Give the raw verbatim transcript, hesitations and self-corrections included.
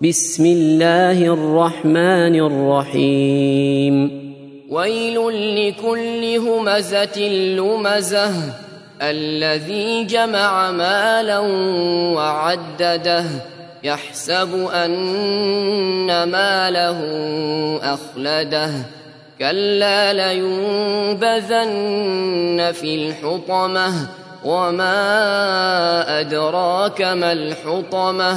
بسم الله الرحمن الرحيم ويل لكل همزة لمزة الذي جمع مالا وعدده يحسب أن ماله أخلده كلا لينبذن في الحطمة وما أدراك ما الحطمة